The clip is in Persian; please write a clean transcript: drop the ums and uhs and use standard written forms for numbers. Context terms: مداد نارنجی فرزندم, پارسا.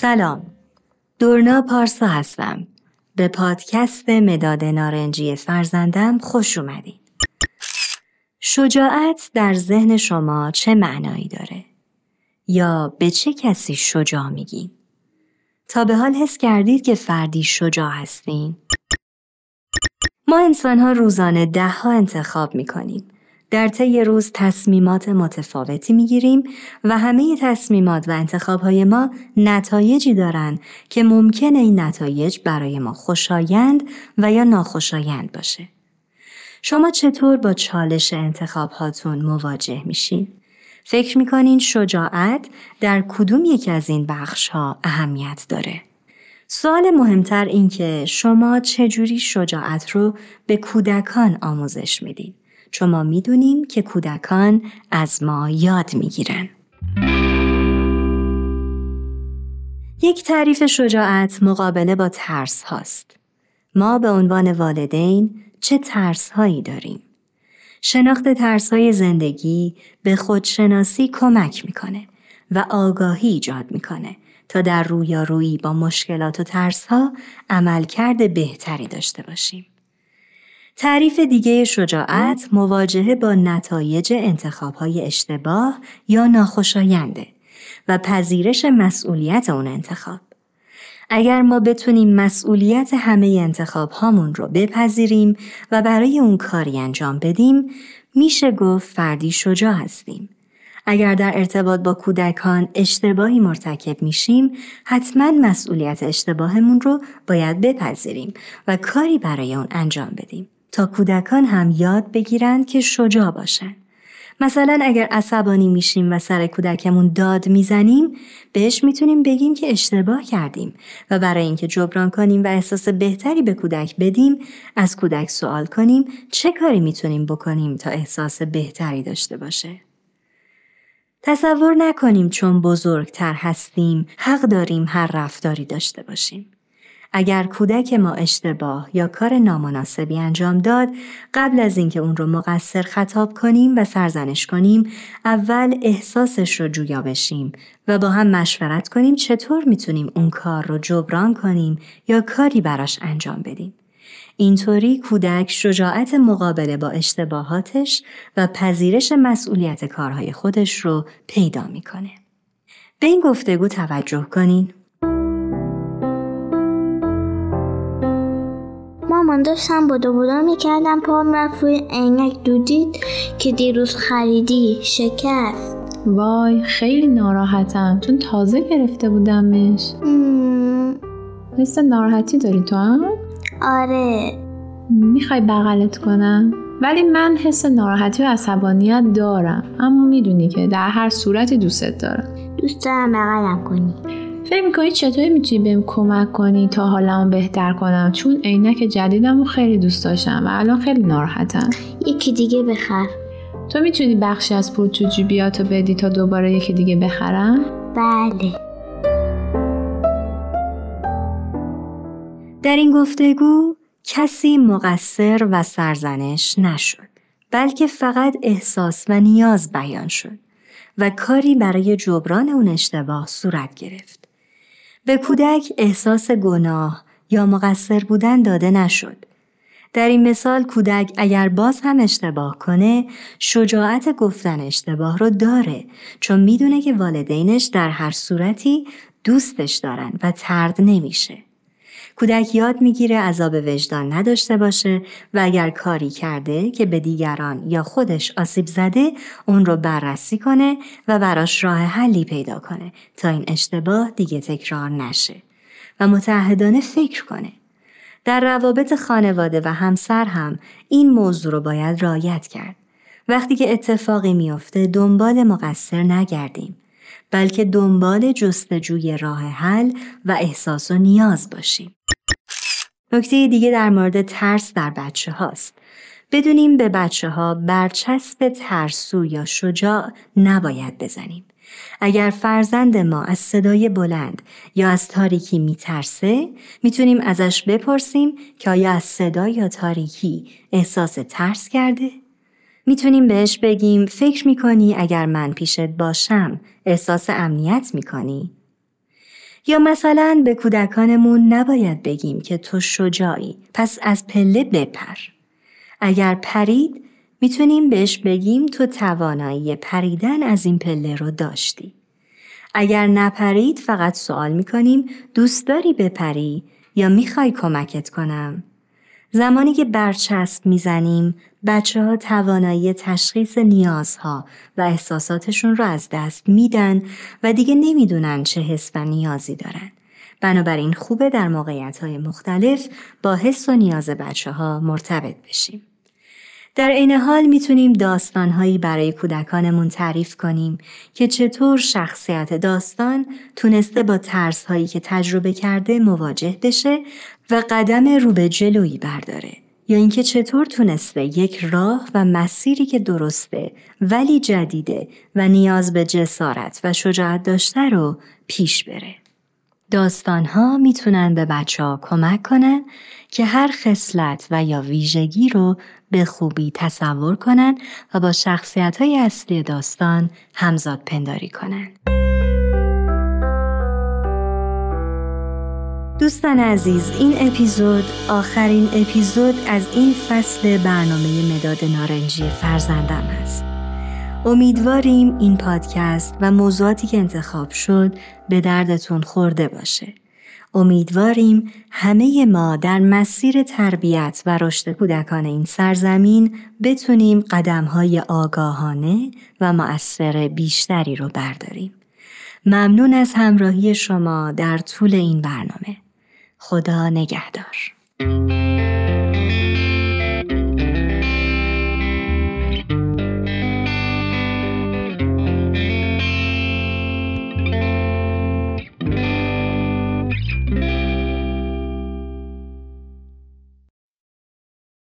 سلام، دورنا پارسا هستم. به پادکست مداد نارنجی فرزندم خوش اومدید. شجاعت در ذهن شما چه معنایی داره؟ یا به چه کسی شجاع میگین؟ تا به حال حس کردید که فردی شجاع هستین؟ ما انسان‌ها روزانه ده‌ها انتخاب می‌کنیم. در طی روز تصمیمات متفاوتی می‌گیریم و همه تصمیمات و انتخاب‌های ما نتایجی دارن که ممکنه این نتایج برای ما خوشایند و یا ناخوشایند باشه. شما چطور با چالش انتخاب‌هاتون مواجه میشین؟ فکر می‌کنین شجاعت در کدوم یکی از این بخش‌ها اهمیت داره؟ سوال مهمتر این که شما چجوری شجاعت رو به کودکان آموزش میدین؟ چون ما میدونیم که کودکان از ما یاد میگیرن. یک تعریف شجاعت مقابله با ترس هاست. ما به عنوان والدین چه ترس هایی داریم؟ شناخت ترس های زندگی به خودشناسی کمک میکنه و آگاهی ایجاد میکنه تا در رویارویی با مشکلات و ترس‌ها عملکرد بهتری داشته باشیم. تعریف دیگه شجاعت مواجهه با نتایج انتخاب‌های اشتباه یا ناخوشاینده و پذیرش مسئولیت اون انتخاب. اگر ما بتونیم مسئولیت همه انتخاب‌هامون رو بپذیریم و برای اون کاری انجام بدیم، میشه گفت فردی شجاع هستیم. اگر در ارتباط با کودکان اشتباهی مرتکب میشیم، حتما مسئولیت اشتباهمون رو باید بپذیریم و کاری برای اون انجام بدیم تا کودکان هم یاد بگیرند که شجاع باشن. مثلا اگر عصبانی میشیم و سر کودکمون داد میزنیم، بهش میتونیم بگیم که اشتباه کردیم و برای اینکه جبران کنیم و احساس بهتری به کودک بدیم، از کودک سوال کنیم چه کاری میتونیم بکنیم تا احساس بهتری داشته باشه. تصور نکنیم چون بزرگتر هستیم حق داریم هر رفتاری داشته باشیم. اگر کودک ما اشتباه یا کار نامناسبی انجام داد، قبل از اینکه اون رو مقصر خطاب کنیم و سرزنش کنیم، اول احساسش رو جویا بشیم و با هم مشورت کنیم چطور میتونیم اون کار رو جبران کنیم یا کاری براش انجام بدیم. اینطوری کودک شجاعت مقابله با اشتباهاتش و پذیرش مسئولیت کارهای خودش رو پیدا میکنه. به این گفتگو توجه کنین. مامان داشتم بدوبودا میکردم، پام رفت روی عینک دودید که دیروز خریدی، شکست. وای خیلی ناراحتم چون تازه گرفته بودمش. مثل ناراحتی داری تو هم؟ آره. میخوای بغلت کنم؟ ولی من حس ناراحتی و عصبانیت دارم، اما میدونی که در هر صورتی دوستت دارم. دوست دارم بغلم کنی. فکر میکنی چطوری میتونی بهم کمک کنی تا حالمو بهتر کنم؟ چون عینک جدیدمو خیلی دوست داشتم و الان خیلی ناراحتم. یکی دیگه بخر. تو میتونی بخشی از پول تو جیبیاتو بدی تا دوباره یکی دیگه بخرم؟ بله. در این گفتگو کسی مقصر و سرزنش نشد، بلکه فقط احساس و نیاز بیان شد و کاری برای جبران اون اشتباه صورت گرفت. به کودک احساس گناه یا مقصر بودن داده نشد. در این مثال کودک اگر باز هم اشتباه کنه، شجاعت گفتن اشتباه رو داره، چون میدونه که والدینش در هر صورتی دوستش دارن و طرد نمیشه. کودک یاد میگیره عذاب وجدان نداشته باشه و اگر کاری کرده که به دیگران یا خودش آسیب زده، اون رو بررسی کنه و براش راه حلی پیدا کنه تا این اشتباه دیگه تکرار نشه و متعهدانه فکر کنه. در روابط خانواده و همسر هم این موضوع رو باید رعایت کرد. وقتی که اتفاقی میفته دنبال مقصر نگردیم، بلکه دنبال جستجوی راه حل و احساس و نیاز باشیم. نکته دیگه در مورد ترس در بچه هاست. بدونیم به بچه ها برچسب ترسو یا شجاع نباید بزنیم. اگر فرزند ما از صدای بلند یا از تاریکی میترسه، میتونیم ازش بپرسیم که آیا از صدا یا تاریکی احساس ترس کرده؟ میتونیم بهش بگیم فکر میکنی اگر من پیشت باشم احساس امنیت میکنی؟ یا مثلا به کودکانمون نباید بگیم که تو شجاعی پس از پله بپر. اگر پرید میتونیم بهش بگیم تو توانایی پریدن از این پله رو داشتی. اگر نپرید فقط سوال میکنیم دوست داری بپری یا میخوای کمکت کنم؟ زمانی که برچسب میزنیم بچه‌ها توانایی تشخیص نیازها و احساساتشون رو از دست میدن و دیگه نمیدونن چه حس و نیازی دارن. بنابراین خوبه در موقعیت‌های مختلف با حس و نیاز بچه‌ها مرتبط بشیم. در این حال میتونیم داستانهایی برای کودکانمون تعریف کنیم که چطور شخصیت داستان تونسته با ترسهایی که تجربه کرده مواجه بشه و قدم رو به جلویی برداره، یا اینکه چطور تونسته یک راه و مسیری که درسته ولی جدیده و نیاز به جسارت و شجاعت داشته رو پیش بره. داستانها میتونن به بچه‌ها کمک کنن که هر خصلت و یا ویژگی رو به خوبی تصور کنن و با شخصیت‌های اصلی داستان همزاد پنداری کنن. دوستان عزیز، این اپیزود آخرین اپیزود از این فصل برنامه مداد نارنجی فرزندم است. امیدواریم این پادکست و موضوعاتی که انتخاب شد به دردتون خورده باشه. امیدواریم همه ما در مسیر تربیت و رشد کودکان این سرزمین بتونیم قدم‌های آگاهانه و مؤثر بیشتری رو برداریم. ممنون از همراهی شما در طول این برنامه. خدا نگهدار.